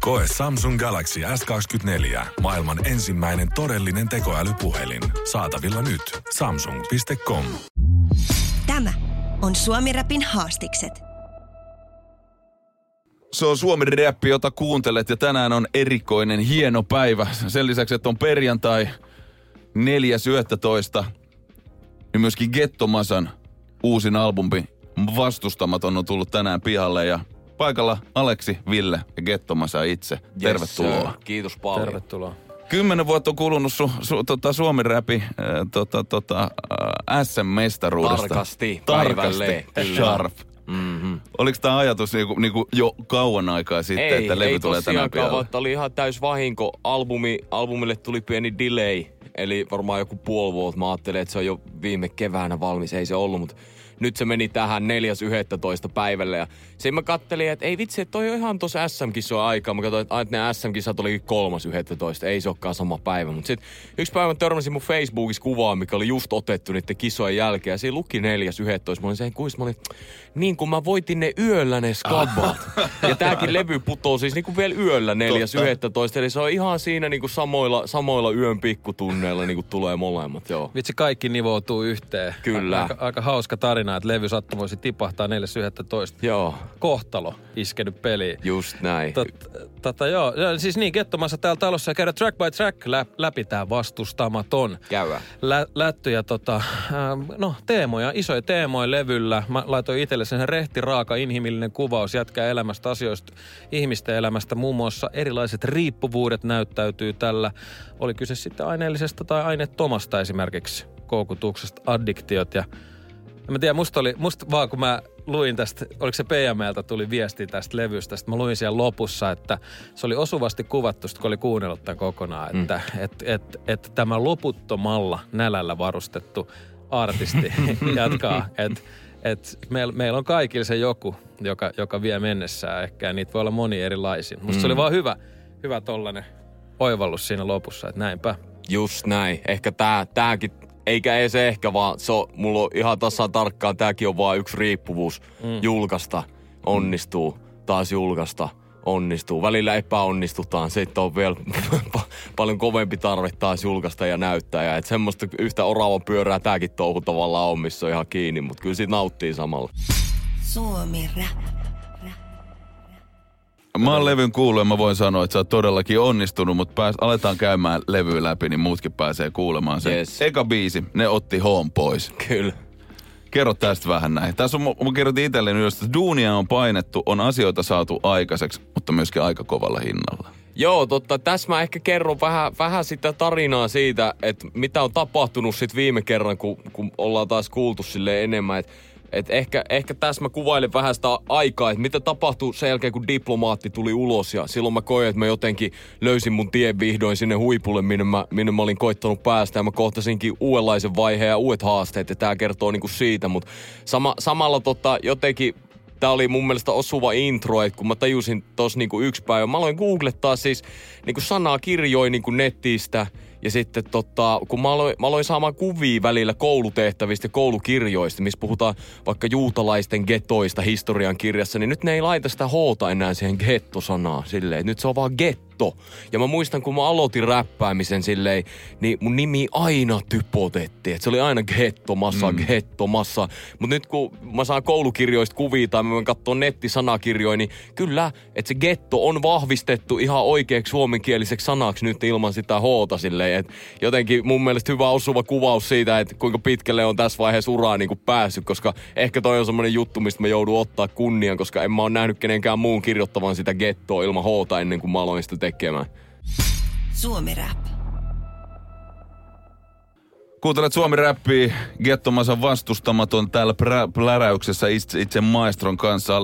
Koe Samsung Galaxy S24. Maailman ensimmäinen todellinen tekoälypuhelin. Saatavilla nyt. Samsung.com. Tämä on Suomi Rapin haastikset. Se on Suomi Rappi, jota kuuntelet, ja tänään on erikoinen, hieno päivä. Sen lisäksi, että on perjantai 4.11. niin myöskin Gettomasan uusin albumi Vastustamaton on tullut tänään pihalle, ja paikalla Aleksi, Ville ja Gettomasa itse. Yes, tervetuloa. Kiitos paljon. Tervetuloa. 10 vuotta on kulunut Suomen räpi SM-mestaruudesta. Tarkasti. Sharp. Mm-hmm. Oliko tämä ajatus niinku jo kauan aikaa sitten, ei, että levy tulee tänään pian? Ei tosiaan, oli ihan täys vahinko. Albumille tuli pieni delay, eli varmaan joku puoli vuotta. Mä ajattelin, että se on jo viime keväänä valmis, ei se ollut, mutta nyt se meni tähän 4.11. päivälle, ja sen mä kattelin, että ei vitsi, toi on ihan tossa SM-kisoa aikaa. Mä katsoin, että ne SM-kisat olikin 3.11. Ei se olekaan sama päivä. Mutta sitten yksi päivä törmäsin mun Facebookissa kuvaa, mikä oli just otettu niiden kisojen jälkeen. Ja se luki 4.11. Mä olin niin kuin mä voitin ne yöllä ne skabat. Ja tääkin levy putoo siis niin kuin vielä yöllä 4.11. Eli se on ihan siinä niin kuin samoilla yön pikkutunneilla niin kuin tulee molemmat. Joo. Vitsi, kaikki nivoutuu yhteen. Kyllä. Aika hauska tarina. Että levy sattumoisi tipahtaa 4.11. Joo. Kohtalo iskenyt peliin. Just näin. Joo. Siis niin, Gettomassa täällä talossa ja käydä track by track läpi tää Vastustamaton. Käydään. Lättyjä teemoja, isoja teemoja levyllä. Mä laitoin itselle sen rehtiraaka inhimillinen kuvaus jätkää elämästä, asioista, ihmisten elämästä. Muun muassa erilaiset riippuvuudet näyttäytyy tällä. Oli kyse sitten aineellisesta tai aineettomasta, esimerkiksi koukutuksesta, addiktiot ja mä tiedän, musta vaan kun mä luin tästä, oliko se PMLtä tuli viesti tästä levystä, sitten mä luin siellä lopussa, että se oli osuvasti kuvattu, kun oli kuunnellut tämän kokonaan, että et tämä loputtomalla nälällä varustettu artisti jatkaa, että meillä on kaikilla se joku, joka vie mennessään ehkä, niitä voi olla moni erilaisia. Musta se oli vaan hyvä tollainen oivallus siinä lopussa, että näinpä. Just näin, ehkä tääkin. Eikä ei se ehkä, vaan mulla on ihan tasan tarkkaan, tääkin on vaan yksi riippuvuus. Julkaista, onnistuu, taas julkaista, onnistuu. Välillä epäonnistutaan, sitten on vielä paljon kovempi tarve taas julkaista ja näyttää. Ja et semmoista yhtä oravan pyörää tääkin touhu tavallaan on, missä on ihan kiinni, mutta kyllä siitä nauttii samalla. Suomi Rap. Mä oon levyn kuullut ja mä voin sanoa, että sä oot todellakin onnistunut, mutta aletaan käymään levyä läpi, niin muutkin pääsee kuulemaan sen. Yes. Eka biisi, ne otti home pois. Kyllä. Kerro tästä vähän näin. Tässä mä kerrotin itselleni ylös, että duunia on painettu, on asioita saatu aikaiseksi, mutta myöskin aika kovalla hinnalla. Joo, totta. Tässä mä ehkä kerron vähän sitä tarinaa siitä, että mitä on tapahtunut sit viime kerran, kun ollaan taas kuultu silleen enemmän, että ehkä tässä mä kuvailin vähän sitä aikaa, että mitä tapahtui sen jälkeen, kun Diplomaatti tuli ulos. Ja silloin mä koin, että mä jotenkin löysin mun tien vihdoin sinne huipulle, minne mä olin koittanut päästä. Ja mä kohtasinkin uudenlaisen vaiheen ja uudet haasteet, ja tää kertoo niinku siitä. Mutta samalla jotenkin tää oli mun mielestä osuva intro, että kun mä tajusin tossa niinku yksi päivä. Mä aloin googlettaa siis niinku sanaa kirjoin niinku netistä. Ja sitten kun mä aloin saamaan kuvia välillä koulutehtävistä ja koulukirjoista, missä puhutaan vaikka juutalaisten getoista historian kirjassa, niin nyt ne ei laita sitä hoota enää siihen getto-sanaan silleen. Nyt se on vaan getto. Ja mä muistan, kun mä aloitin räppäämisen silleen, niin mun nimi aina typotettiin. Se oli aina Gettomasa, Gettomasa. Mutta nyt kun mä saan koulukirjoista kuvia tai mä voin katsoa nettisanakirjoja, niin kyllä, että se getto on vahvistettu ihan oikeaksi suomenkieliseksi sanaksi nyt ilman sitä hoota silleen. Et jotenkin mun mielestä hyvä osuva kuvaus siitä, että kuinka pitkälle on tässä vaiheessa uraa niin kuin päässyt, koska ehkä toi on semmoinen juttu, mistä mä joudun ottaa kunnian, koska en mä ole nähnyt kenenkään muun kirjoittavan sitä gettoa ilman hoota ennen kuin mä aloin sitä tekemään. Suomi Rap. Kuuntelet Suomi Rappia, Gettomasan Vastustamaton täällä pläräyksessä itse maestron kanssa,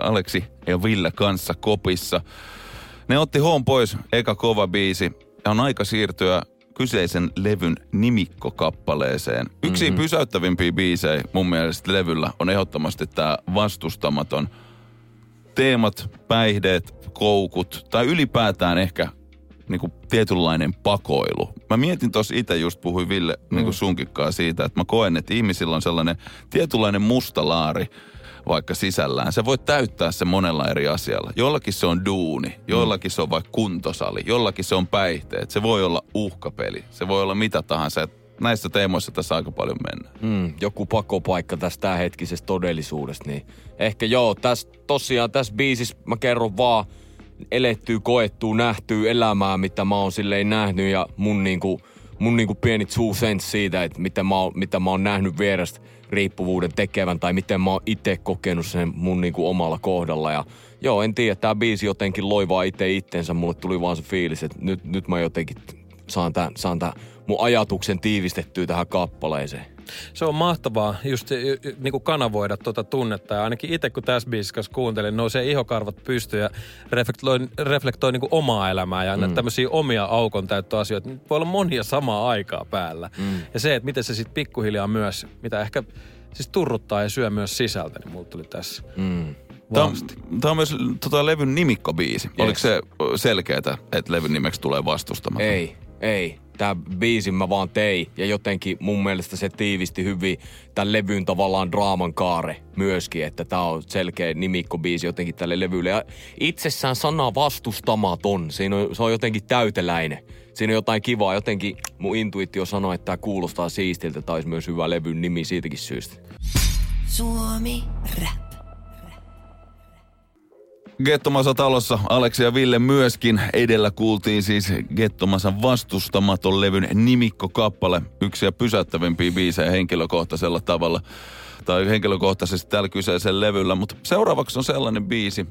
Aleksi ja Ville kanssa kopissa. Ne otti home pois, eka kova biisi. Ja on aika siirtyä kyseisen levyn nimikkokappaleeseen. Yksi pysäyttävimpiä biisejä mun mielestä levyllä on ehdottomasti tämä Vastustamaton. Teemat, päihdeet, koukut tai ylipäätään ehkä niinku tietynlainen pakoilu. Mä mietin tossa itse, just puhuin Ville niinku sunkikkaa siitä, että mä koen, että ihmisillä on sellainen tietynlainen musta laari vaikka sisällään. Se voi täyttää se monella eri asialla. Jollakin se on duuni, jollakin se on vaikka kuntosali, jollakin se on päihteet. Se voi olla uhkapeli, se voi olla mitä tahansa. Näissä teemoissa tässä aika paljon mennään. Joku pakopaikka tästä tämänhetkisestä todellisuudesta. Niin ehkä joo, tässä tosiaan tässä biisissä mä kerron vaan elettyä, koettua, nähtyä elämää, mitä mä oon silleen nähnyt ja mun niinku pieni two cents siitä, että mitä mä oon nähnyt vierestä riippuvuuden tekevän tai miten mä oon itse kokenut sen mun niinku omalla kohdalla. Ja joo, en tiedä, tää biisi jotenkin loi vaan itse itsensä. Mulle tuli vaan se fiilis, että nyt mä jotenkin saan tää mun ajatuksen tiivistettyä tähän kappaleeseen. Se on mahtavaa just niinku kanavoida tuota tunnetta. Ja ainakin itse, kun tässä biisissä kuuntelin, nousee ihokarvat pystyyn ja reflektoi niinku omaa elämää ja tämmöisiä omia aukontäyttöasioita. Voi olla monia samaa aikaa päällä. Ja se, että miten se sitten pikkuhiljaa myös, mitä ehkä siis turruttaa ja syö myös sisältä, niin mulle tuli tässä vahvasti. Tämä on myös levyn nimikkobiisi. Yes. Oliko se selkeätä, että levyn nimeksi tulee Vastustamaton? Ei. Tää biisin mä vaan tein ja jotenkin mun mielestä se tiivisti hyvin tämän levyn tavallaan draaman kaare myöskin, että tää on selkeä nimikkobiisi jotenkin tälle levylle. Ja itsessään sana vastustamaton, se on jotenkin täyteläinen. Siinä on jotain kivaa, jotenkin mun intuitio sanoi, että tää kuulostaa siistiltä, tai olisi myös hyvä levyn nimi siitäkin syystä. Suomi Rap. Gettomasa talossa, Aleksi ja Ville myöskin. Edellä kuultiin siis Gettomasan Vastustamaton levyn nimikkokappale. Yksi ja pysäyttävimpiä biisejä henkilökohtaisella tavalla tai henkilökohtaisesti tällä kyseisellä levyllä. Mutta seuraavaksi on sellainen biisi,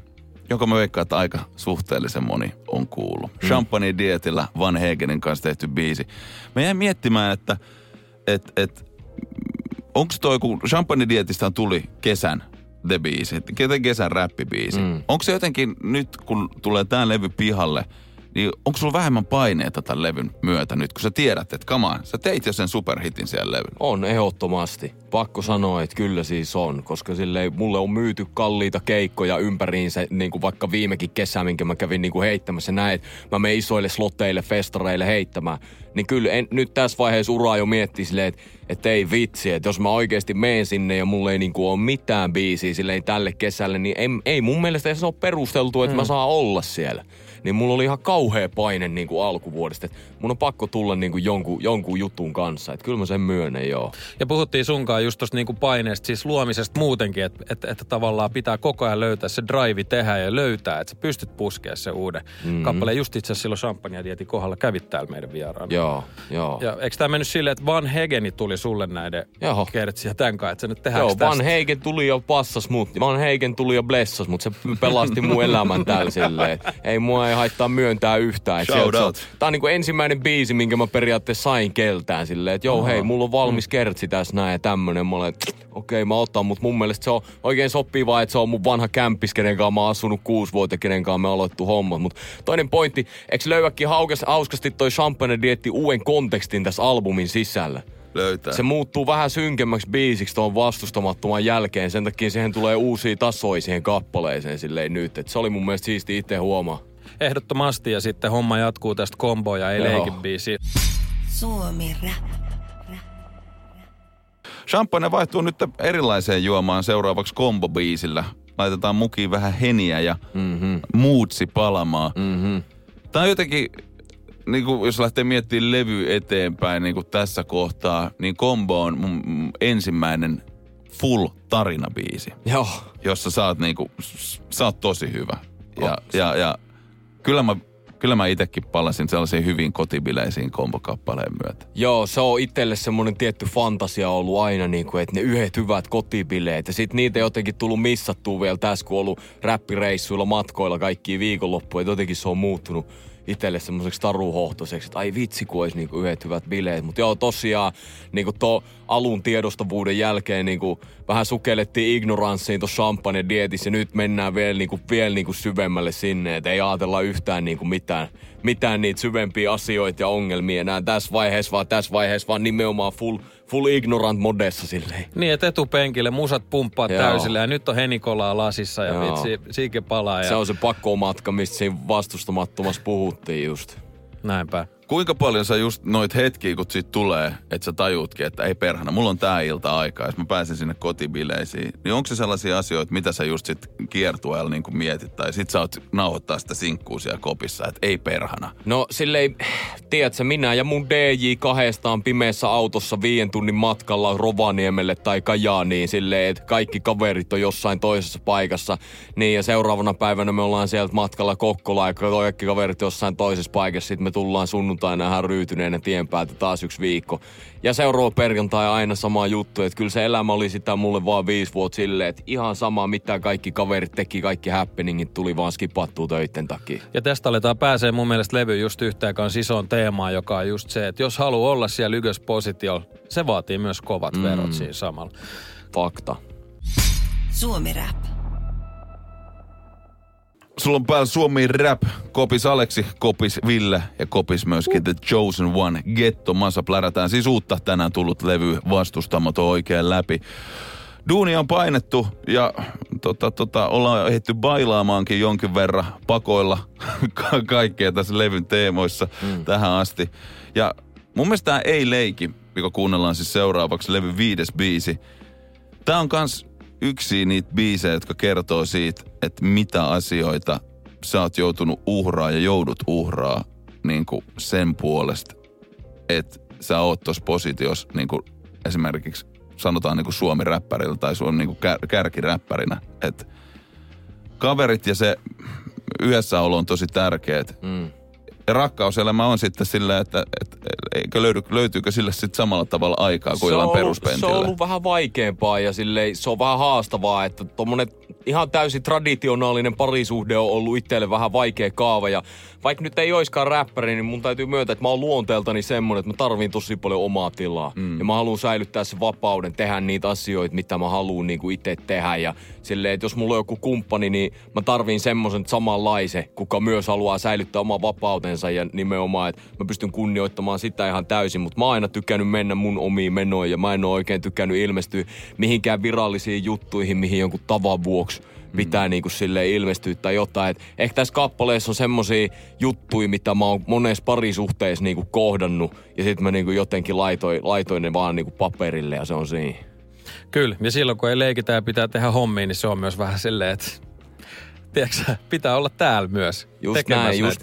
jonka mä veikkaan, että aika suhteellisen moni on kuullut. Champagne Dietillä Van Haagenin kanssa tehty biisi. Mä jäin miettimään, että onko toi, kun Champagne Dietistään tuli kesän biisi, kesän räppibiisi. Onko se jotenkin nyt, kun tulee tää levy pihalle, niin onko sulla vähemmän paineita tämän levyn myötä nyt, kun sä tiedät, että come on, sä teit jo sen superhitin siellä levyllä? On, ehdottomasti. Pakko sanoa, että kyllä siis on, koska silleen mulle on myyty kalliita keikkoja ympäriinsä, niin kuin vaikka viimekin kesä, minkä mä kävin niin kuin heittämässä näin, että mä menen isoille slotteille, festareille heittämään. Niin kyllä nyt tässä vaiheessa uraa jo miettii silleen, että ei vitsi, että jos mä oikeasti menen sinne ja mulla ei niin kuin ole mitään biisiä silleen tälle kesälle, niin ei mun mielestä se ole perusteltu, että mä saan olla siellä. Niin mulla oli ihan kauhea paine niin kuin alkuvuodesta, että mun on pakko tulla niin kuin jonkun jutun kanssa, että kyllä mä sen myönnän, joo. Ja puhuttiin sunkaan just tosta niin kuin paineesta, siis luomisesta muutenkin, että tavallaan pitää koko ajan löytää se drive tehdä ja löytää, että sä pystyt puskemaan se uuden kappaleen. Just itse asiassa silloin Champagne Dietin kohdalla kävit täällä meidän vieraana. Joo. Ja eikö tää mennyt silleen, että Van Haageni tuli sulle näiden kertsiä tämän kanssa, että se nyt tehdäänkö tästä? Joo, Van Haagen tuli ja passas mut, Van Haagen tuli ja blessas, mutta se pelasti mun elämän täällä silleen, ei mua ei haittaa myöntää yhtään. Tää on niinku ensimmäinen biisi, minkä mä periaatteessa sain keltään silleen, että joo hei, mulla on valmis kertsi tässä näin ja tämmönen. Mä olen, okei, mä otan, mutta mun mielestä se on oikein sopivaa, että se on mun vanha kämppis, kenen kanssa mä oon asunut 6 vuotta, kenen kanssa me aloittu hommat. Mut toinen pointti, eikö löyväkin hauskasti toi Champagne Dietti uuden kontekstin tässä albumin sisällä? Löytää. Se muuttuu vähän synkemmäksi biisiksi tuon vastustamattoman jälkeen. Sen takia siihen tulee uusia tasoja siihen kappaleeseen silleen nyt. Et se oli mun mielestä siistiä itse huomaa. Ehdottomasti, ja sitten homma jatkuu tästä komboja, ei leikin biisiä. Suomi Rap. Champagne vaihtuu nyt erilaiseen juomaan seuraavaksi kombobiisillä. Laitetaan mukiin vähän heniä ja moodsi palamaan. Tää on jotenkin, niin kuin jos lähtee miettimään levy eteenpäin niin kuin tässä kohtaa, niin kombo on mun ensimmäinen full tarinabiisi. Joo. Jossa sä oot tosi hyvä. Ja Kyllä mä itekin palasin sellaisiin hyvin kotibileisiin kombokappaleen myötä. Joo, se on itselle semmoinen tietty fantasia ollut aina, niin kuin, että ne yhdet hyvät kotibileet. Ja sit niitä jotenkin tullut missattua vielä tässä, kun on ollut räppireissuilla, matkoilla kaikkia viikonloppuja. Jotenkin se on muuttunut itselle semmoiseksi taruhohtoiseksi, että ai vitsi, kun olisi niinku yhdet hyvät bileet. Mutta joo, tosiaan niinku tuon alun tiedostavuuden jälkeen niinku vähän sukellettiin ignoranssiin tuossa Champagne Dietissä. Nyt mennään vielä niinku syvemmälle sinne, että ei ajatella yhtään niinku mitään niitä syvempiä asioita ja ongelmia enää tässä vaiheessa vaan nimenomaan full ignorant modessa silleen. Niin, että etupenkille musat pumppaa täysillä ja nyt on henikolaa lasissa ja vitsi, siike palaa. Ja... Se on se pakkomatka, mistä siinä vastustamattomassa puhuttiin just. Näinpä. Kuinka paljon sä just noit hetkiä, kun siitä tulee, että sä tajuutkin, että ei perhana, mulla on tää ilta aikaa, jos mä pääsen sinne kotibileisiin. Niin onko se sellaisia asioita, mitä sä just sit kiertueella niin kuin mietit, tai sit sä oot nauhoittaa sitä sinkkuu siellä kopissa, että ei perhana? No silleen, tiedätkö, minä ja mun DJ kahdestaan pimeässä autossa 5 tunnin matkalla Rovaniemelle tai Kajaaniin silleen, että kaikki kaverit on jossain toisessa paikassa. Niin ja seuraavana päivänä me ollaan sieltä matkalla Kokkolaan ja kaikki kaverit jossain toisessa paikassa, sit me tullaan sunnuntaina aina ryytyneenä tien päältä taas 1 viikko. Ja seuraava perjantai aina sama juttu, että kyllä se elämä oli sitä mulle vaan 5 vuotta silleen, että ihan sama mitä kaikki kaverit teki, kaikki happeningit tuli vaan skipattua töitten takia. Ja tästä aletaan pääsee mun mielestä levy just yhtä aikaan sisoon teemaan, joka on just se, että jos haluaa olla siellä ykköspositiolla, se vaatii myös kovat verot siinä samalla. Fakta. Suomi Rap. Sulla on päällä Suomi Rap, kopis Aleksi, kopis Ville ja kopis myöskin The Chosen One, Gettomasa. Plärätään siis uutta tänään tullut levy Vastustamaton oikein läpi. Duunia on painettu ja ollaan ehditty bailaamaankin jonkin verran pakoilla kaikkea tässä levyn teemoissa tähän asti. Ja mun mielestä tämä Ei leiki, joka kuunnellaan siis seuraavaksi, levy 5. biisi. Tää on kans yksi niitä biisejä, jotka kertoo siitä, että mitä asioita sä oot joutunut uhraa ja joudut uhraa niin kuin sen puolesta, että sä oot tossa positiossa niin kuin esimerkiksi sanotaan niin kuin Suomi-räppärillä tai Suomi niin kuin kärkiräppärinä. Että kaverit ja se yhdessäolo on tosi tärkeet. Ja rakkauselämä on sitten sillä, että löytyykö sillä sitten samalla tavalla aikaa kuin jollain peruspentillä. Se on ollut vähän vaikeampaa ja silleen, se on vähän haastavaa, että tommonen ihan täysin traditionaalinen parisuhde on ollut itselle vähän vaikea kaava. Ja vaikka nyt ei oiskaan räppäri, niin mun täytyy myöntää, että mä oon luonteeltani semmonen, että mä tarviin tosi paljon omaa tilaa. Ja mä haluan säilyttää sen vapauden, tehdä niitä asioita, mitä mä haluan niin kuin itse tehdä. Ja silleen, että jos mulla on joku kumppani, niin mä tarviin semmosen samanlaisen, kuka myös haluaa säilyttää oman vapautensa. Ja nimenomaan, että mä pystyn kunnioittamaan sitä ihan täysin, mutta mä oon aina tykännyt mennä mun omiin menoihin ja mä en oo oikein tykännyt ilmestyä mihinkään virallisiin juttuihin, mihin jonkun tavan vuoksi pitää niinku silleen ilmestyä tai jotain. Et ehkä tässä kappaleessa on semmosia juttuja, mitä mä oon monessa parisuhteessa niinku kohdannut ja sit mä niinku jotenkin laitoin ne vaan niinku paperille ja se on siinä. Kyllä, ja silloin kun ei leikitä ja pitää tehdä hommia, niin se on myös vähän silleen, että... Tiedätkö, pitää olla täällä myös. Just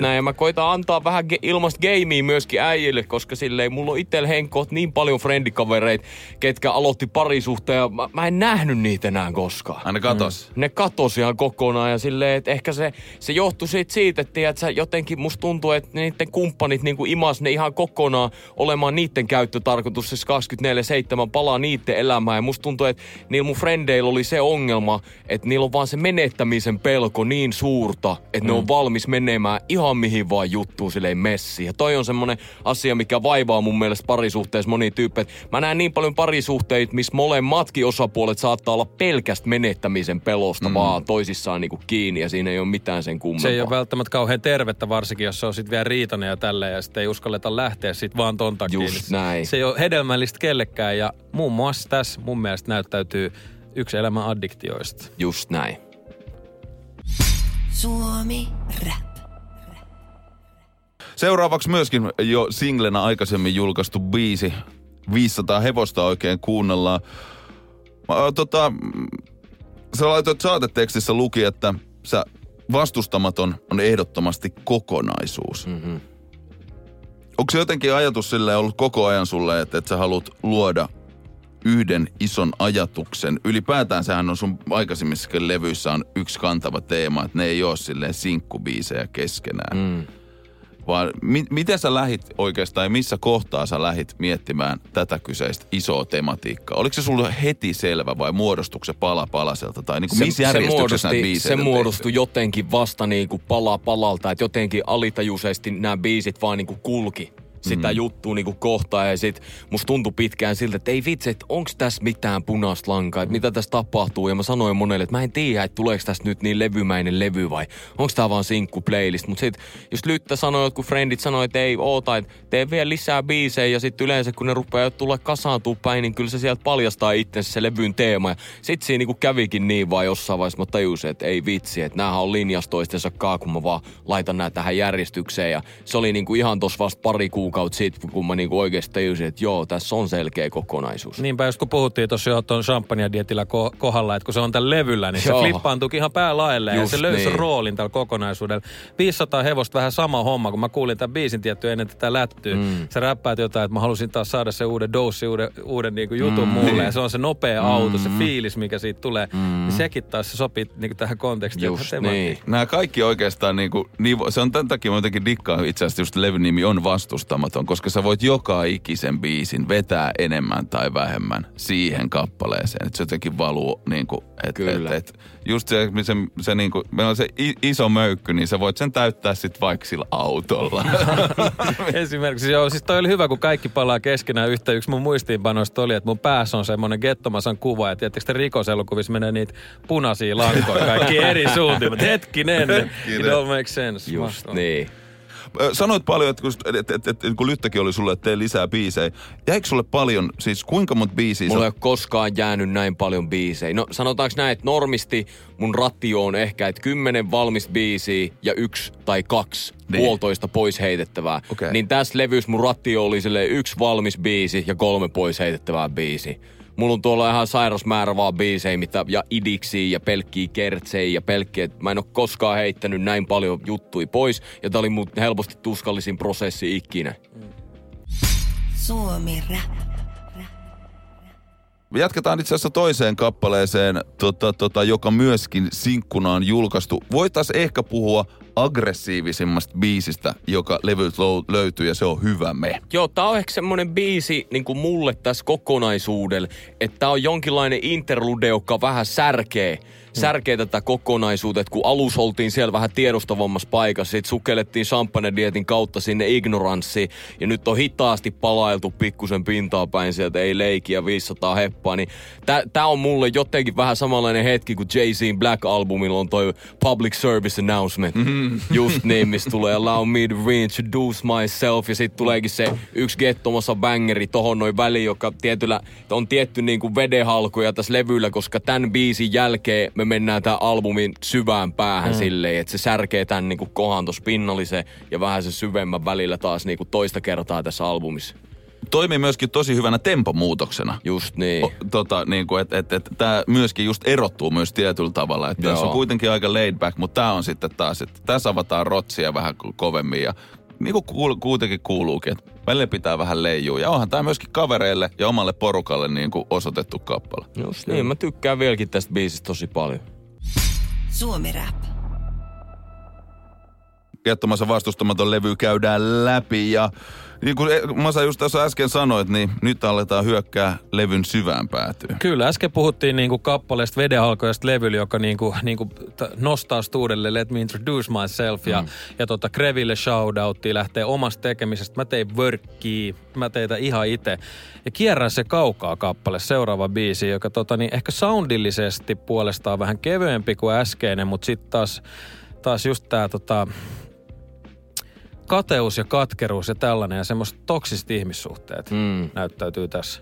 näin. Ja mä koitan antaa vähän ilmasta gamea myöskin äijille, koska silleen mulla on itsellä henkot niin paljon friendikavereita, ketkä aloitti parisuhteen ja mä en nähnyt niitä enää koskaan. Ne katos. Ne katos ihan kokonaan ja silleen, että ehkä se johtui siitä, että jotenkin musta tuntuu, että niiden kumppanit niinku imas ne ihan kokonaan olemaan niiden käyttötarkoitus, siis 24/7 palaa niiden elämään. Ja musta tuntuu, että niillä mun frendeillä oli se ongelma, että niillä on vaan se menettämisen pelko niin suurta, että ne on valmis menemään ihan mihin vaan juttuun silleen messiin. Ja toi on semmonen asia, mikä vaivaa mun mielestä parisuhteessa monia tyyppejä. Mä näen niin paljon parisuhteita, missä molemmatkin osapuolet saattaa olla pelkästä menettämisen pelosta vaan toisissaan niinku kiinni ja siinä ei ole mitään sen kummempaa. Se ei ole välttämättä kauhean tervettä, varsinkin jos se on sit vielä riitainen ja tälleen ja sitten ei uskalleta lähteä sit vaan ton takia. Just näin. Se ei ole hedelmällistä kellekään ja muun muassa tässä mun mielestä näyttäytyy yksi elämän addiktioista. Just näin. Suomi Rap. Seuraavaksi myöskin jo singlenä aikaisemmin julkaistu biisi. 500 hevosta oikein kuunnellaan. Sä laitoit saatetekstissä luki, että sä vastustamaton on ehdottomasti kokonaisuus. Onko se jotenkin ajatus silleen ollut koko ajan sulle, että sä haluat luoda yhden ison ajatuksen? Ylipäätään sehän on sun aikaisemmissakin levyissä on yksi kantava teema, että ne ei ole silleen sinkkubiisejä keskenään. vaan miten sä lähit oikeastaan ja missä kohtaa sä lähit miettimään tätä kyseistä isoa tematiikkaa? Oliko se sulle heti selvä vai muodostuiko se pala palaselta? Tai niin kuin missä järjestyksessä näitä biiseitä? Se muodostui jotenkin vasta niin kuin pala palalta, että jotenkin alitajuisesti nämä biisit vaan niin kuin kulki sitä juttua niinku kohtaan ja sit musta tuntui pitkään siltä, että ei vitsi, että onks tässä mitään punaista lankaa, että mitä tässä tapahtuu ja mä sanoin monelle, että mä en tiedä, että tuleeko tässä nyt niin levymäinen levy vai onks tää vaan sinkku playlist, mut sit jos Lyttä sanoi, jotkut friendit sanoi, että ei oota, että tee vielä lisää biisejä ja sit yleensä kun ne rupeaa tulla kasaantuu päin, niin kyllä se sieltä paljastaa itsensä se levyn teema ja sit siinä niinku kävikin niin vaan jossain vaiheessa mä tajusin, että ei vitsi, että näähän on linjassa toistensa kaa, kun mä vaan laitan nää tähän järjestykseen ja se oli niinku ihan tossa vasta pari kuukautta sitten, kun mä niinku oikeasti tajusin, että joo, tässä on selkeä kokonaisuus. Niinpä, jos kun puhuttiin tuossa jo tuon Champagne Dietillä kohdalla, että kun se on tämän levyllä, niin joo, se flippaantuikin ihan päälaelleen ja se löysi niin roolin tällä kokonaisuudella. 500 hevosta vähän sama homma, kun mä kuulin tämän biisin tiettyä ennen tätä lättyä. Se räppäät jotain, että mä halusin taas saada se uuden doussi, uuden niinku jutun mulle ja se on se nopea auto, se fiilis, mikä siitä tulee. Niin sekin taas se sopii niinku tähän kontekstiin. Just niin. Nämä kaikki oikeastaan niinku, se on tämän takia mä jotenkin dikkaan itse asiassa just levyn nimi on Vastustamaton, koska sä voit joka ikisen biisin vetää enemmän tai vähemmän siihen kappaleeseen. Että se jotenkin valuu niin kuin, just se niin kuin, meillä on se iso möykky, niin sä voit sen täyttää sit vaikka sillä autolla. Esimerkiksi joo, siis toi oli hyvä, kun kaikki palaa keskenään yhtä. Yksi mun muistiinpanoista oli, että mun päässä on semmoinen Gettomasan kuva, ja tietysti rikoselokuvissa menee niitä punaisia lankoja kaikki eri suuntiin, mutta hetkinen, it all makes sense. Just niin. Sanoit paljon, että kun Lyttäkin oli sulle, että tee lisää biisejä. Jäikö sulle paljon, siis kuinka monta biisiä? Mulla ei ole koskaan jäänyt näin paljon biisejä. No sanotaanko näin, että normisti mun ratio on ehkä, että 10 valmis biisiä ja 1 tai 2 puolitoista pois heitettävää. Okay. Niin tässä levyys mun ratio oli silleen 1 valmis biisi ja 3 pois heitettävää biisiä. Mulla on tuolla ihan sairas määrä vaan biisejä ja idiksiä ja pelkkiä kertsejä ja pelkkiä. Mä en oo koskaan heittänyt näin paljon juttui pois. Ja tää oli mun helposti tuskallisin prosessi ikinä. Suomi Rap. Jatketaan itse asiassa toiseen kappaleeseen, joka myöskin sinkkuna on julkaistu. Voitaisiin ehkä puhua aggressiivisimmasta biisistä, joka levyt löytyy, ja se on Hyvä me. Joo, tää on ehkä semmonen biisi niin kuin mulle tässä kokonaisuudella, että tää on jonkinlainen interlude, joka vähän särkee tätä kokonaisuutta, että kun alus oltiin siellä vähän tiedostavammassa paikassa, sit sukellettiin Champagne Dietin kautta sinne ignoranssiin, ja nyt on hitaasti palailtu pikkusen pintaan päin sieltä, ei leikiä 500 heppaa, niin tää on mulle jotenkin vähän samanlainen hetki, kuin Jay-Zin Black-albumilla on toi Public Service Announcement, just niin, missä tulee Allow me to reintroduce myself, ja sit tuleekin se yksi Gettomasa bangeri tohon noin väliin, joka on tietty niinku vedenhalkoja tässä levyllä, koska tämän biisin jälkeen me mennään tämän albumin syvään päähän silleen, että se särkee tämän niinku kohan tuossa pinnallisen ja vähän se syvemmän välillä taas niinku toista kertaa tässä albumissa. Toimii myöskin tosi hyvänä tempomuutoksena. Just niin. Niinku, että tää myöskin just erottuu myös tietyllä tavalla. Että tässä on kuitenkin aika laid back, mutta tää on sitten taas, että tässä avataan rotsia vähän kovemmin ja niinku kuitenkin kuuluukin, että välillä pitää vähän leijua. Ja onhan tää myöskin kavereille ja omalle porukalle niinku osoitettu kappale. Just niin, mä tykkään vieläkin tästä biisistä tosi paljon. Suomi Rap. Gettomasa Vastustamaton levy käydään läpi ja niin kuin Masa just tässä äsken sanoit, niin nyt aletaan hyökkää levyn syvään päätyyn. Kyllä, äsken puhuttiin niin kuin kappaleesta vedenhalkojasta levyllä, joka niin kuin nostaa stuudelle Let me introduce myself ja Kreville shoutouttiin, lähtee omasta tekemisestä. Mä tein workia, mä teitä ihan itse. Ja Kierrän se kaukaa -kappale, seuraava biisi, joka niin ehkä soundillisesti puolestaan vähän kevyempi kuin äskeinen, mutta sitten taas just tää kateus ja katkeruus ja tällainen ja semmoiset toksiset ihmissuhteet näyttäytyy tässä.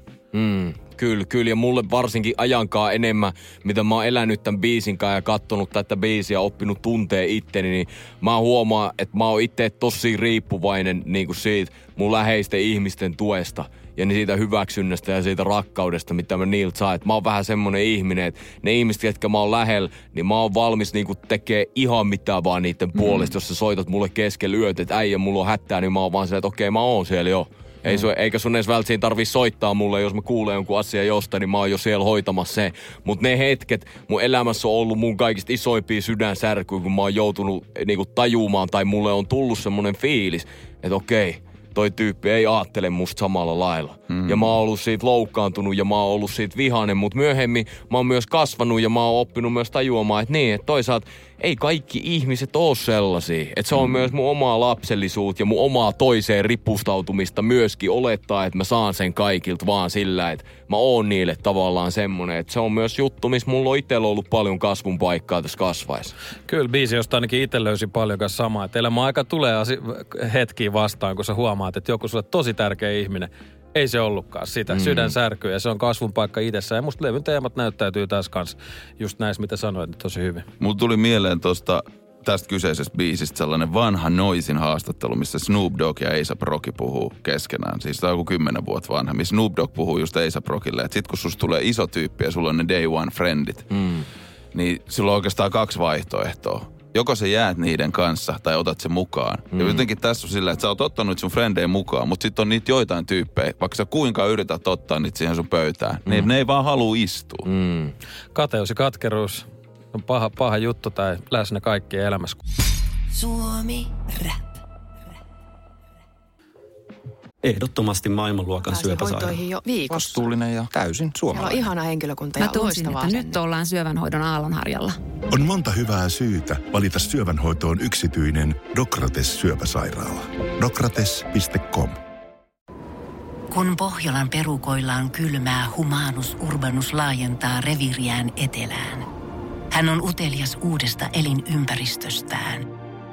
Kyllä, ja mulle varsinkin ajankaan enemmän, mitä mä oon elänyt tämän biisin kanssa ja katsonut tätä biisiä, oppinut tuntee itteni, niin mä huomaan, että mä oon itse tosi riippuvainen niin kuin siitä mun läheisten ihmisten tuesta ja siitä hyväksynnästä ja siitä rakkaudesta, mitä mä niiltä saan. Mä oon vähän semmonen ihminen, että ne ihmiset, jotka mä oon lähellä, niin mä oon valmis niinku tekee ihan mitään vaan niiden puolesta. Jos sä soitat mulle keskellä yötä, että äijä, mulla on hätää, niin mä oon vaan se, että okei, mä oon siellä jo. Ei sun, eikä sun edes välttämättä tarvii soittaa mulle, jos mä kuulen jonkun asian jostain, niin mä oon jo siellä hoitamassa se. Mut ne hetket mun elämässä on ollut mun kaikista isoimpia sydänsärkyjä, kun mä oon joutunut niinku tajumaan tai mulle on tullut semmonen fiilis, että okei, toi tyyppi ei aattele musta samalla lailla. Mm. Ja mä oon ollut siitä loukkaantunut ja mä oon ollut siitä vihainen, mutta myöhemmin mä oon myös kasvanut ja mä oon oppinut myös tajuamaan, että niin, että toisaalta ei kaikki ihmiset oo sellaisia. Että se on myös mun omaa lapsellisuutta ja mun omaa toiseen ripustautumista myöskin olettaa, että mä saan sen kaikilta vaan sillä, että mä oon niille tavallaan semmonen. Että se on myös juttu, missä mulla on itsellä ollut paljon kasvun paikkaa tässä kasvaessa. Kyllä biisi, josta ainakin itse löysin paljon kanssa samaa. Että elämä aika tulee hetkiä vastaan, kun sä huomaat, että joku sulle tosi tärkeä ihminen. Ei se ollutkaan sitä. Sydän särkyy ja se on kasvun paikka itsessään. Ja musta levyn teemat näyttäytyy tässä kanssa just näissä, mitä sanoit, tosi hyvin. Mulla tuli mieleen tästä kyseisestä biisistä sellainen vanha Noisin haastattelu, missä Snoop Dogg ja A$AP Rocky puhuu keskenään. Siis tämä on joku 10 vuotta vanha, missä Snoop Dogg puhuu just A$AP Rockille, että sit kun susta tulee iso tyyppi ja sulla on ne day one friendit, niin sulla on oikeastaan 2 vaihtoehtoa. Joko sä jäät niiden kanssa tai otat se mukaan. Ja jotenkin tässä on sillä, että sä oot ottanut sun frendejä mukaan, mutta sit on niitä joitain tyyppejä, vaikka sä kuinka yrität ottaa niitä siihen sun pöytään. Ne ei vaan halua istua. Kateus ja katkeruus on paha juttu tai läsnä kaikkien elämässä. Suomi Rap. Ehdottomasti maailmanluokan syöpäsairaala. Hoitoihin jo viikossa. Vastuullinen ja täysin suomalainen. Meillä on ihana henkilökunta ja loistavaa. Mä tunsin, että nyt ollaan syövänhoidon aallonharjalla. On monta hyvää syytä valita syövänhoitoon yksityinen Docrates syöpäsairaala. Docrates.com. Kun Pohjolan perukoillaan kylmää, Humanus Urbanus laajentaa reviiriään etelään. Hän on utelias uudesta elinympäristöstään.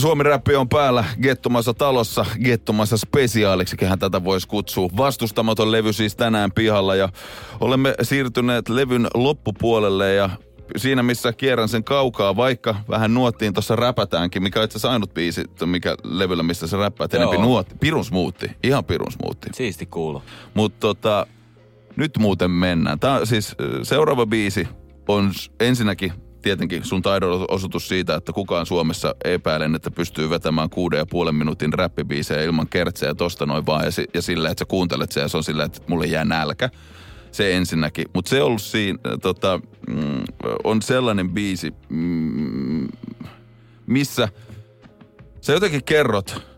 Suomi-räppi on päällä Gettomasa talossa, Gettomasa spesiaaliksi, kehän tätä voisi kutsua. Vastustamaton levy siis tänään pihalla ja olemme siirtyneet levyn loppupuolelle ja siinä missä kierrän sen kaukaa, vaikka vähän nuottiin tuossa räpätäänkin, mikä on itse asiassa ainut biisi, mikä levyllä missä se räppäät enemmän nuotti. Ihan pirun smoothi. Siisti kuulo. Mutta nyt muuten mennään. Tää siis seuraava biisi on ensinnäkin tietenkin sun taidon osoitus siitä, että kukaan Suomessa epäilen, että pystyy vetämään 6,5 minuutin räppibiisejä ilman kertseä tosta noin vaan. Ja sillä, että sä kuuntelet sen ja se on sillä, että mulle jää nälkä. Se ensinnäkin. Mutta se on ollut siinä, on sellainen biisi, missä sä jotenkin kerrot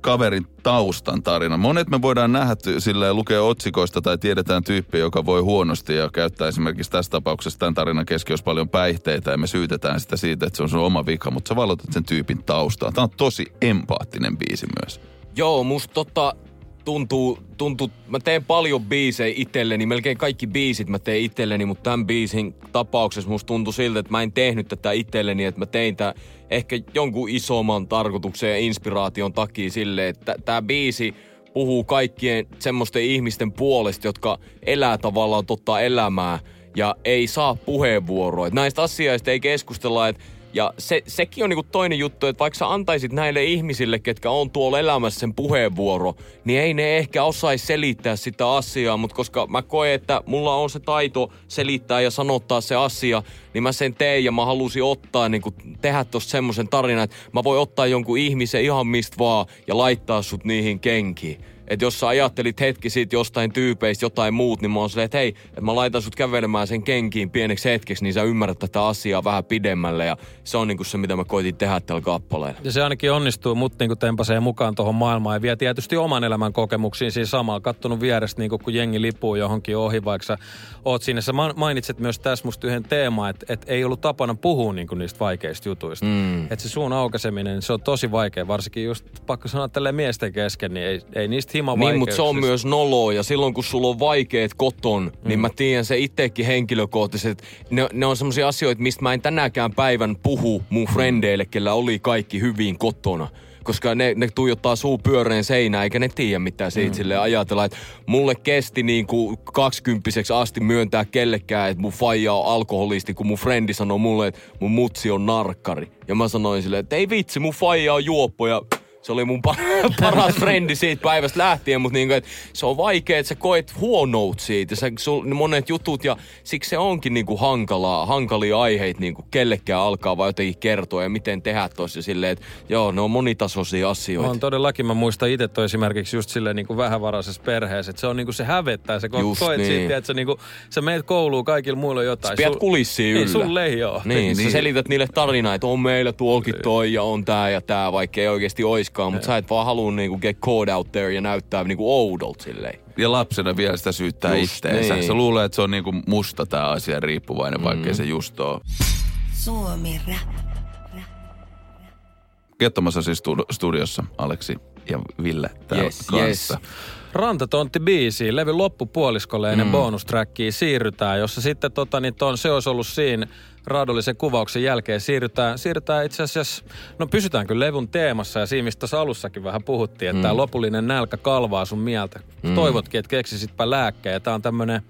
kaverin taustan tarina. Monet me voidaan nähdä sillä ja lukea otsikoista tai tiedetään tyyppiä, joka voi huonosti ja käyttää esimerkiksi tässä tapauksessa tämän tarinan keskiössä paljon päihteitä ja me syytetään sitä siitä, että se on sun oma vika, mutta sä valotat sen tyypin taustaa. Tämä on tosi empaattinen biisi myös. Joo, musta tuntuu, mä teen paljon biisejä itselleni, melkein kaikki biisit mä teen itselleni, mutta tämän biisin tapauksessa musta tuntui siltä, että mä en tehnyt tätä itselleni, että mä tein tää ehkä jonkun isomman tarkoituksen ja inspiraation takia silleen, että tää biisi puhuu kaikkien semmoisten ihmisten puolesta, jotka elää tavallaan totta elämää ja ei saa puheenvuoroa. Et näistä asioista ei keskustella, että ja sekin on niinku toinen juttu, että vaikka sä antaisit näille ihmisille, ketkä on tuolla elämässä sen puheenvuoro, niin ei ne ehkä osaisi selittää sitä asiaa, mutta koska mä koen, että mulla on se taito selittää ja sanottaa se asia, niin mä sen teen ja mä halusin ottaa, niinku tehdä tosta semmoisen tarinan, että mä voin ottaa jonkun ihmisen ihan mistä vaan ja laittaa sut niihin kenkiin. Että jos sä ajattelit hetki siitä jostain tyypeistä jotain muut, niin mä oon silleen, että hei, että mä laitan sut kävelemään sen kenkiin pieneksi hetkeksi, niin sä ymmärrät tätä asiaa vähän pidemmälle. Ja se on niinku se, mitä mä koitin tehdä tällä kappaleella. Ja se ainakin onnistuu, mut niinku tempasee mukaan tohon maailmaan. Ja vie tietysti oman elämän kokemuksiin siinä samalla. Kattonut vierestä, niinku, kun jengi lipuu johonkin ohi, vaikka sä oot siinä. Sä mainitset myös tässä musta yhden teeman, että ei ollut tapana puhua niinku niistä vaikeista jutuista. Että se suun aukaiseminen, niin se on tosi vaikea. Varsinkin just pakko sanoa tälleen miesten kesken, niin ei niistä niin, mutta se on myös noloa ja silloin kun sulla on vaikeet koton, niin mä tiedän se itsekin henkilökohtaiset. Ne on semmosia asioita, mistä mä en tänäkään päivän puhu mun frendeille, kellä oli kaikki hyvin kotona. koska ne tuijottaa suu pyöreen seinään, eikä ne tiedä mitään siitä silleen ajatella. Että mulle kesti niinku 20 asti myöntää kellekään, että mun faija on alkoholisti, kun mun frendi sanoi mulle, että mun mutsi on narkkari. Ja mä sanoin silleen, että ei vitsi, mun faija on juoppo ja... Se oli mun paras frendi siitä päivästä lähtien, mutta niinku, se on vaikea, että sä koet huonout siitä. Monet jutut ja siksi se onkin niinku hankalia aiheita niinku kellekään alkaa vaan jotenkin kertoa ja miten tehdä tossa silleen, että joo, ne on monitasoisia asioita. On todellakin, mä muistan itse toi esimerkiksi just silleen niinku vähävaraisessa perheessä, että se on niinku se hävettää, se koet niin. Siitä, että niinku, sä meet kouluun kaikilla muilla jotain. Sä pidät kulissiin yllä. Niin, sulle ei oo. Niin, sä selität niille tarinaa, että on meillä tuolkin toi ja on tää ja tää, vaikka ei oikeesti ois. Mutta sä et vaan halua niinku get caught out there ja näyttää niinku oudolta silleen. Ja lapsena vielä sitä syyttää itteensä. Niin. Se luulee, että se on niinku musta tää asia riippuvainen, vaikkei se just oo. Suomi Rap. Gettomasa siis studiossa, Aleksi ja Ville täällä kanssa. Rantatontti biisiin, levy loppupuoliskolle ennen bonustrackiin siirrytään, jossa sitten se olisi ollut siinä raadollisen kuvauksen jälkeen siirrytään itse asiassa, no pysytään kyllä levyn teemassa ja siinä, mistä tässä alussakin vähän puhuttiin, että tämä lopullinen nälkä kalvaa sun mieltä. Toivotkin, että keksisitpä lääkkeen ja tämä on tämmöinen,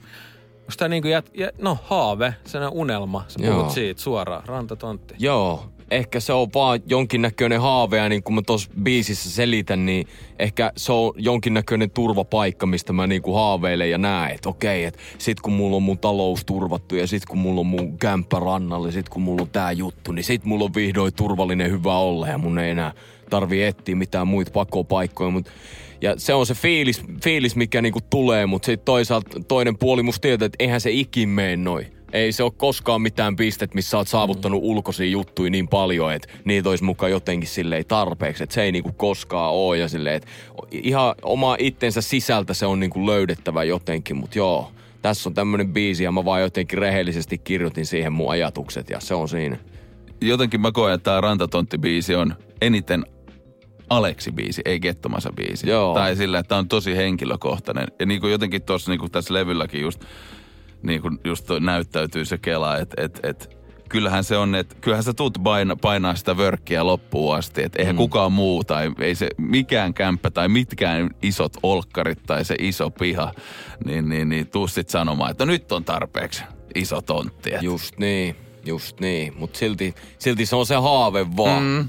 onko tämä niin kuin haave, sellainen unelma, sä puhut siitä suoraan, rantatontti. Joo. Ehkä se on vaan jonkinnäköinen haave, ja niin kuin mä tossa biisissä selitän, niin ehkä se on jonkinnäköinen turvapaikka, mistä mä niin kuin haaveilen ja näen, että okei, että sit kun mulla on mun talous turvattu, ja sit kun mulla on mun kämppä rannalle, sit kun mulla on tää juttu, niin sit mulla on vihdoin turvallinen hyvä olla, ja mun ei enää tarvii etsiä mitään muita pakopaikkoja, mutta... Ja se on se fiilis mikä niinku tulee, mutta sit toisaalta toinen puoli musta tietää, että eihän se ikin mene noin. Ei se ole koskaan mitään pistet, missä sä oot saavuttanut ulkoisia juttuja niin paljon, että niitä olisi mukaan jotenkin silleen tarpeeksi. Että se ei niinku koskaan ole ja silleen, että ihan oma itsensä sisältä se on niinku löydettävä jotenkin. Mutta joo, tässä on tämmönen biisi ja mä vaan jotenkin rehellisesti kirjoitin siihen mun ajatukset ja se on siinä. Jotenkin mä koen, että tää Rantatontti-biisi on eniten Aleksi-biisi, ei Gettomasa-biisi. Joo. Tai sillä, että tää on tosi henkilökohtainen. Ja niinku jotenkin tossa niinku tässä levylläkin just... Niin kuin just näyttäytyy se kela, että kyllähän se on, että kyllähän sä tuut painaa sitä vörkkiä loppuun asti, että eihän kukaan muu tai ei se mikään kämppä tai mitkään isot olkkarit tai se iso piha, niin tuu sit sanomaan, että nyt on tarpeeksi iso tontti. Just niin, mutta silti se on se haave vaan.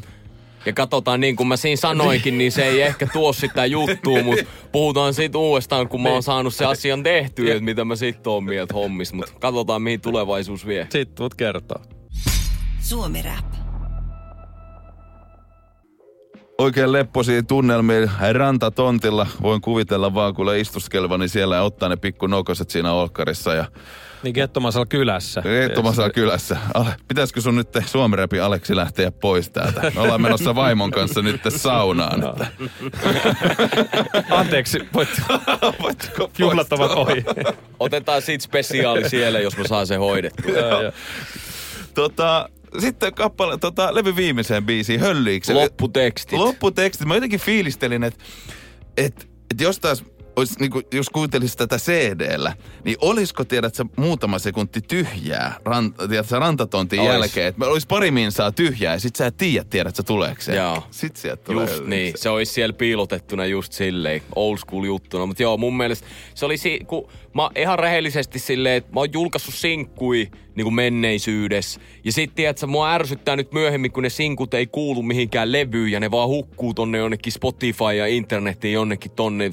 Ja katsotaan, niin kuin mä siinä sanoinkin, niin se ei ehkä tuo sitä juttua, mutta puhutaan siitä uudestaan, kun mä oon saanut se asian tehtyä, että mitä mä sit oon mieltä hommissa. Mutta katsotaan, mihin tulevaisuus vie. Sitten tuut kertoa. Suomi Rap. Oikein lepposia tunnelmia rantatontilla. Voin kuvitella vaan, kun istuskelvani siellä ja ottaa ne pikku nokoset siinä olkkarissa ja... Niin Gettomasalla kylässä. Pitäisikö sun nyt Suomi Rapin Aleksi lähteä pois täältä? Me ollaan menossa vaimon kanssa nyt saunaan. No. Anteeksi, voitko juhlat ovat ohi. Otetaan sit spesiaali siellä, jos mä saan sen hoidettua. Sitten kappale, levy viimeiseen biisiin, Hölliiksi. Lopputekstit. Mä jotenkin fiilistelin, että jos taas... Ois, niin kuin, jos kuuntelisit tätä CD-llä, niin olisiko, tiedätkö, muutama sekunti tyhjää rantatontin jälkeen? Että olisi pari minsaa tyhjää ja sit sä et tiedätkö, tuleeko se? Joo. Sit sieltä tulee. Just niin, se olisi siellä piilotettuna just silleen, old school juttuna. Mutta joo, mun mielestä se oli, kun mä ihan rehellisesti silleen, että mä oon julkaissut sinkkui niinku menneisyydessä. Ja sit, tiedätkö, mua ärsyttää nyt myöhemmin, kun ne sinkut ei kuulu mihinkään levyyn ja ne vaan hukkuu tonne jonnekin Spotify ja internetiin jonnekin tonne...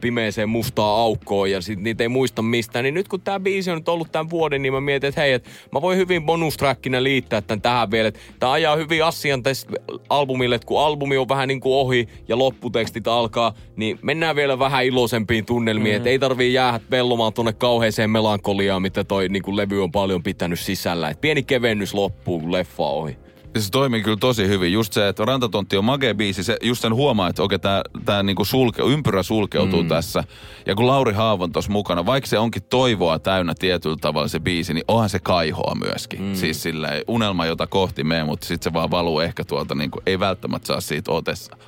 pimeeseen mustaa aukkoon ja sit niitä ei muista mistään. Niin nyt kun tää biisi on nyt ollut tän vuoden, niin mä mietin, että hei, mä voin hyvin bonustrackinä liittää tän tähän vielä. Et tää ajaa hyvin asian tässä albumille, että kun albumi on vähän niin kuin ohi ja lopputekstit alkaa, niin mennään vielä vähän iloisempiin tunnelmiin, että ei tarvii jäädä pellomaan tonne kauheeseen melankoliaan, mitä toi niin kuin levy on paljon pitänyt sisällä. Et pieni kevennys loppuu, kun leffa on ohi. Se toimii kyllä tosi hyvin. Just se, että Rantatontti on magea biisi, se just sen huomaa, että okei, tää niinku ympyrä sulkeutuu tässä. Ja kun Lauri Haava on tossa mukana, vaikka se onkin toivoa täynnä tietyllä tavalla se biisi, niin onhan se kaihoa myöskin. Siis silleen unelma, jota kohti menee, mutta sit se vaan valuu ehkä tuolta, niinku, ei välttämättä saa siitä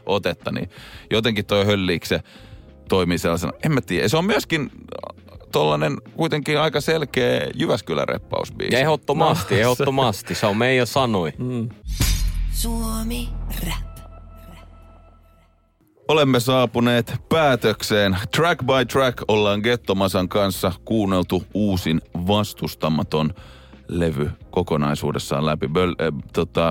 otetta. Niin jotenkin toi Hölliikse toimii sellaisena, en mä tiedä. Se on myöskin... Tollainen kuitenkin aika selkeä Jyväskylä-reppausbiisi. Ehdottomasti. Se on meidän sanoi. Suomi Rap. Olemme saapuneet päätökseen. Track by track ollaan Gettomasan kanssa kuunneltu uusin Vastustamaton levy kokonaisuudessaan läpi.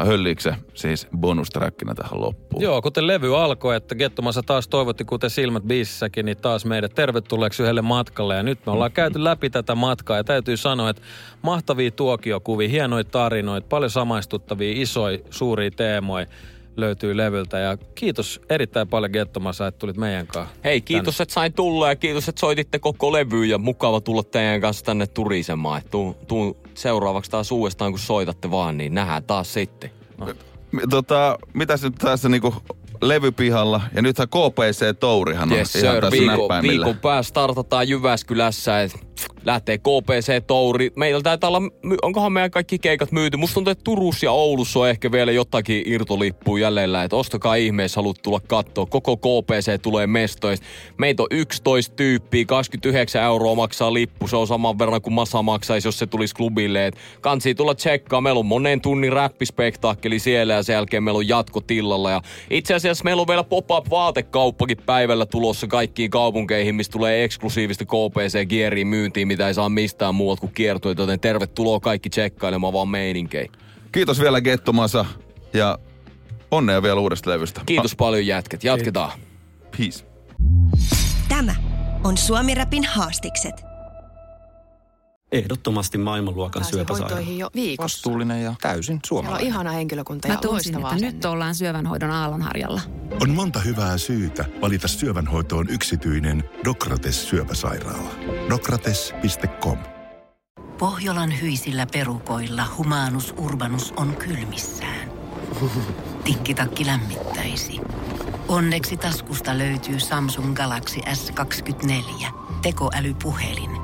Hölliikse siis bonustrackina tähän loppuun. Joo, kuten levy alkoi, että Gettomasa taas toivotti, kuten Silmät biisissäkin, niin taas meidät tervetulleeksi yhdelle matkalle. Ja nyt me ollaan käyty läpi tätä matkaa ja täytyy sanoa, että mahtavia tuokiokuvia, hienoja tarinoita, paljon samaistuttavia, isoja, suuria teemoja löytyy levyltä. Ja kiitos erittäin paljon Gettomasa, että tulit meidän kanssa. Hei, kiitos, tänne. Että sain tulla ja kiitos, että soititte koko levyyn ja mukava tulla teidän kanssa tänne turisemaan. Tuun seuraavaksi taas uudestaan, kun soitatte vaan, niin nähdään taas sitten. No. Mitäs nyt tässä niinku levypihalla? Ja nythän KPC Tourihan on ihan tässä näppäimillä. Viikon päästä startataan Jyväskylässä, et lähtee KPC Touri. Meillä taitaa olla, onkohan meidän kaikki keikat myyty? Musta tuntuu, että Turussa ja Oulussa on ehkä vielä jotakin irtolippua jäljellä, että ostakaa ihmeessä, haluat tulla katsoa. Koko KPC tulee mestoista. Meitä on 11 tyyppiä, 29 € maksaa lippu. Se on saman verran kuin Masa maksaisi, jos se tulisi klubille. Et kansi tulla tsekkaa. Meillä on monen tunnin räppispektaakkeli siellä ja sen jälkeen meillä on jatko tilalla. Ja itse asiassa meillä on vielä pop-up vaatekauppakin päivällä tulossa kaikkiin kaupunkeihin, missä tulee eksklusiivista KPC-geeriin myyntiin, mitä ei saa mistään muualta kuin kiertueet, joten tervetuloa kaikki tsekkailemaan vaan meininkei. Kiitos vielä Gettomasa ja onnea vielä uudesta levystä. Kiitos paljon jätket. Jatketaan. Peace. Tämä on Suomi Rapin haastikset. Ehdottomasti maailmanluokan syöpäsairaala. Vastuullinen ja täysin suomalainen. Ihana henkilökunta ja loistavaa. Mä toisin, että nyt ollaan syövänhoidon aallonharjalla. On monta hyvää syytä valita syövänhoitoon yksityinen Docrates syöpäsairaala. Docrates.com. Pohjolan hyisillä perukoilla Humanus Urbanus on kylmissään. Tikkitakki lämmittäisi. Onneksi taskusta löytyy Samsung Galaxy S24 tekoälypuhelin.